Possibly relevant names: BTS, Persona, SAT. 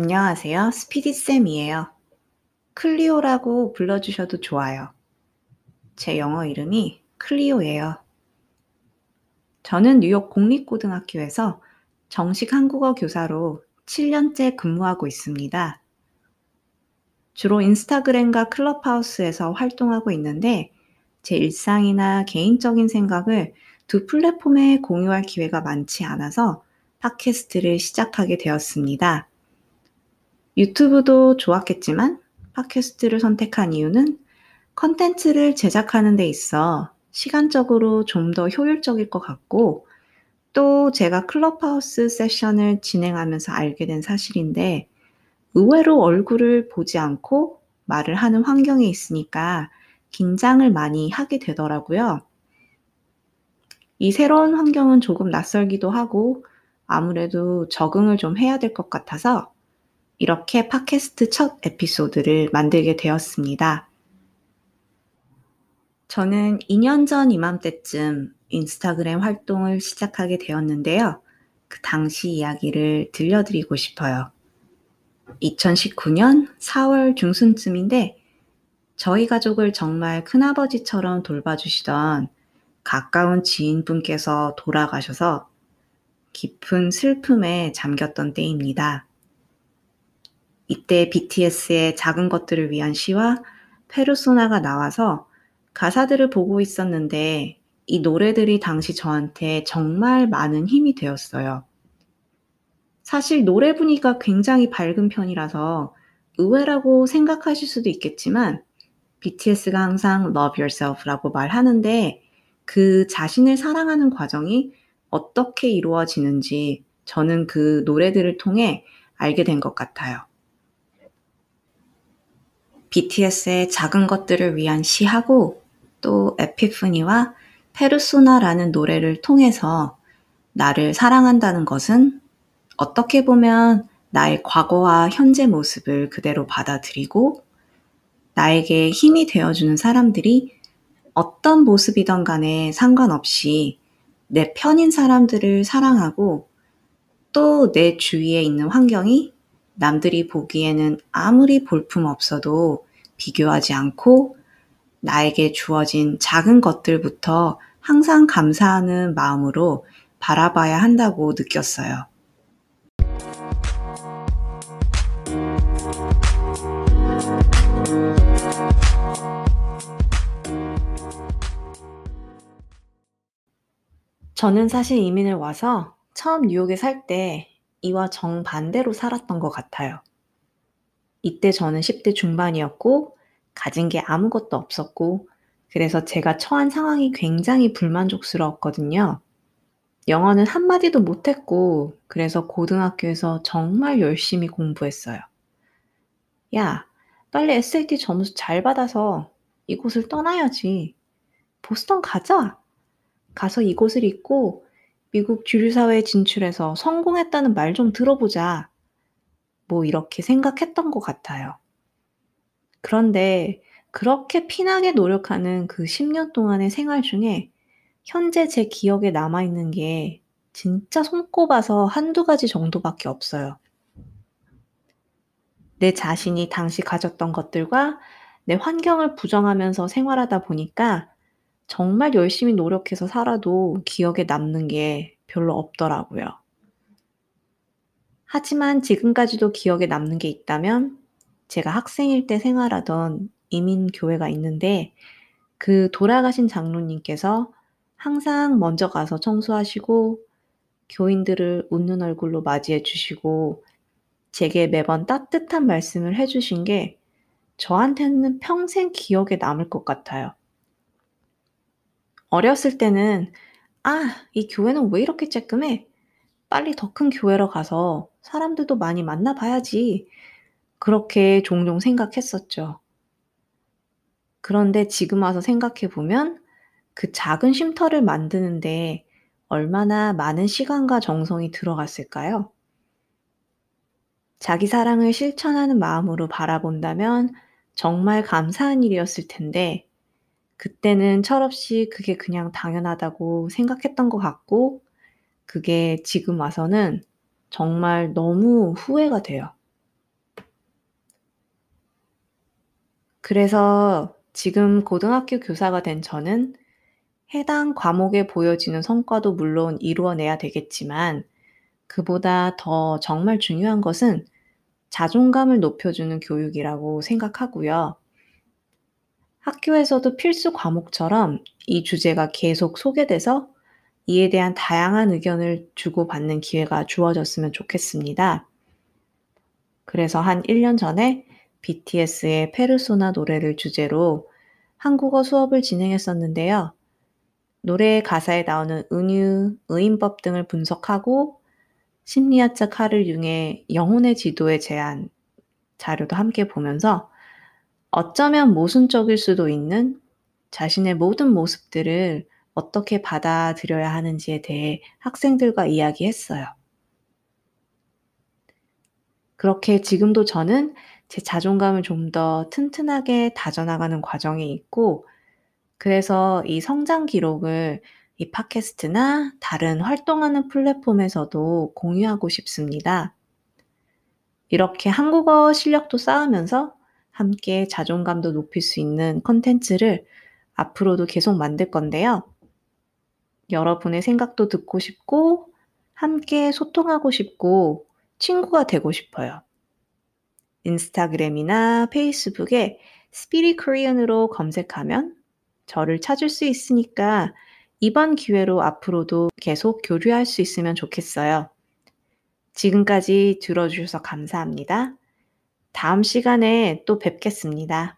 안녕하세요. 스피디쌤이에요. 클리오라고 불러주셔도 좋아요. 제 영어 이름이 클리오예요. 저는 뉴욕 공립고등학교에서 정식 한국어 교사로 7년째 근무하고 있습니다. 주로 인스타그램과 클럽하우스에서 활동하고 있는데 제 일상이나 개인적인 생각을 두 플랫폼에 공유할 기회가 많지 않아서 팟캐스트를 시작하게 되었습니다. 유튜브도 좋았겠지만 팟캐스트를 선택한 이유는 컨텐츠를 제작하는 데 있어 시간적으로 좀 더 효율적일 것 같고 또 제가 클럽하우스 세션을 진행하면서 알게 된 사실인데 의외로 얼굴을 보지 않고 말을 하는 환경에 있으니까 긴장을 많이 하게 되더라고요. 이 새로운 환경은 조금 낯설기도 하고 아무래도 적응을 좀 해야 될 것 같아서 이렇게 팟캐스트 첫 에피소드를 만들게 되었습니다. 저는 2년 전 이맘때쯤 인스타그램 활동을 시작하게 되었는데요. 그 당시 이야기를 들려드리고 싶어요. 2019년 4월 중순쯤인데 저희 가족을 정말 큰아버지처럼 돌봐주시던 가까운 지인분께서 돌아가셔서 깊은 슬픔에 잠겼던 때입니다. 이때 BTS의 작은 것들을 위한 시와 페르소나가 나와서 가사들을 보고 있었는데 이 노래들이 당시 저한테 정말 많은 힘이 되었어요. 사실 노래 분위기가 굉장히 밝은 편이라서 의외라고 생각하실 수도 있겠지만 BTS가 항상 Love Yourself라고 말하는데 그 자신을 사랑하는 과정이 어떻게 이루어지는지 저는 그 노래들을 통해 알게 된 것 같아요. BTS의 작은 것들을 위한 시하고 또 에피프니와 페르소나라는 노래를 통해서 나를 사랑한다는 것은 어떻게 보면 나의 과거와 현재 모습을 그대로 받아들이고 나에게 힘이 되어주는 사람들이 어떤 모습이든 간에 상관없이 내 편인 사람들을 사랑하고 또 내 주위에 있는 환경이 남들이 보기에는 아무리 볼품 없어도 비교하지 않고 나에게 주어진 작은 것들부터 항상 감사하는 마음으로 바라봐야 한다고 느꼈어요. 저는 사실 이민을 와서 처음 뉴욕에 살 때 이와 정반대로 살았던 것 같아요. 이때 저는 10대 중반이었고 가진 게 아무것도 없었고 그래서 제가 처한 상황이 굉장히 불만족스러웠거든요. 영어는 한마디도 못했고 그래서 고등학교에서 정말 열심히 공부했어요. 야, 빨리 SAT 점수 잘 받아서 이곳을 떠나야지. 보스턴 가자. 가서 이곳을 잊고 미국 주류사회에 진출해서 성공했다는 말 좀 들어보자. 뭐 이렇게 생각했던 것 같아요. 그런데 그렇게 피나게 노력하는 그 10년 동안의 생활 중에 현재 제 기억에 남아있는 게 진짜 손꼽아서 한두 가지 정도밖에 없어요. 내 자신이 당시 가졌던 것들과 내 환경을 부정하면서 생활하다 보니까 정말 열심히 노력해서 살아도 기억에 남는 게 별로 없더라고요. 하지만 지금까지도 기억에 남는 게 있다면 제가 학생일 때 생활하던 이민교회가 있는데 그 돌아가신 장로님께서 항상 먼저 가서 청소하시고 교인들을 웃는 얼굴로 맞이해 주시고 제게 매번 따뜻한 말씀을 해주신 게 저한테는 평생 기억에 남을 것 같아요. 어렸을 때는 아, 이 교회는 왜 이렇게 쬐끔해? 빨리 더 큰 교회로 가서 사람들도 많이 만나봐야지. 그렇게 종종 생각했었죠. 그런데 지금 와서 생각해보면 그 작은 쉼터를 만드는데 얼마나 많은 시간과 정성이 들어갔을까요? 자기 사랑을 실천하는 마음으로 바라본다면 정말 감사한 일이었을 텐데 그때는 철없이 그게 그냥 당연하다고 생각했던 것 같고 그게 지금 와서는 정말 너무 후회가 돼요. 그래서 지금 고등학교 교사가 된 저는 해당 과목에 보여지는 성과도 물론 이루어내야 되겠지만 그보다 더 정말 중요한 것은 자존감을 높여주는 교육이라고 생각하고요. 학교에서도 필수 과목처럼 이 주제가 계속 소개돼서 이에 대한 다양한 의견을 주고받는 기회가 주어졌으면 좋겠습니다. 그래서 한 1년 전에 BTS의 페르소나 노래를 주제로 한국어 수업을 진행했었는데요. 노래의 가사에 나오는 은유, 의인법 등을 분석하고 심리학자 카를 융의 영혼의 지도에 제한 자료도 함께 보면서 어쩌면 모순적일 수도 있는 자신의 모든 모습들을 어떻게 받아들여야 하는지에 대해 학생들과 이야기했어요. 그렇게 지금도 저는 제 자존감을 좀 더 튼튼하게 다져나가는 과정에 있고, 그래서 이 성장 기록을 이 팟캐스트나 다른 활동하는 플랫폼에서도 공유하고 싶습니다. 이렇게 한국어 실력도 쌓으면서 함께 자존감도 높일 수 있는 콘텐츠를 앞으로도 계속 만들 건데요. 여러분의 생각도 듣고 싶고, 함께 소통하고 싶고, 친구가 되고 싶어요. 인스타그램이나 페이스북에 스피릿 코리안으로 검색하면 저를 찾을 수 있으니까 이번 기회로 앞으로도 계속 교류할 수 있으면 좋겠어요. 지금까지 들어주셔서 감사합니다. 다음 시간에 또 뵙겠습니다.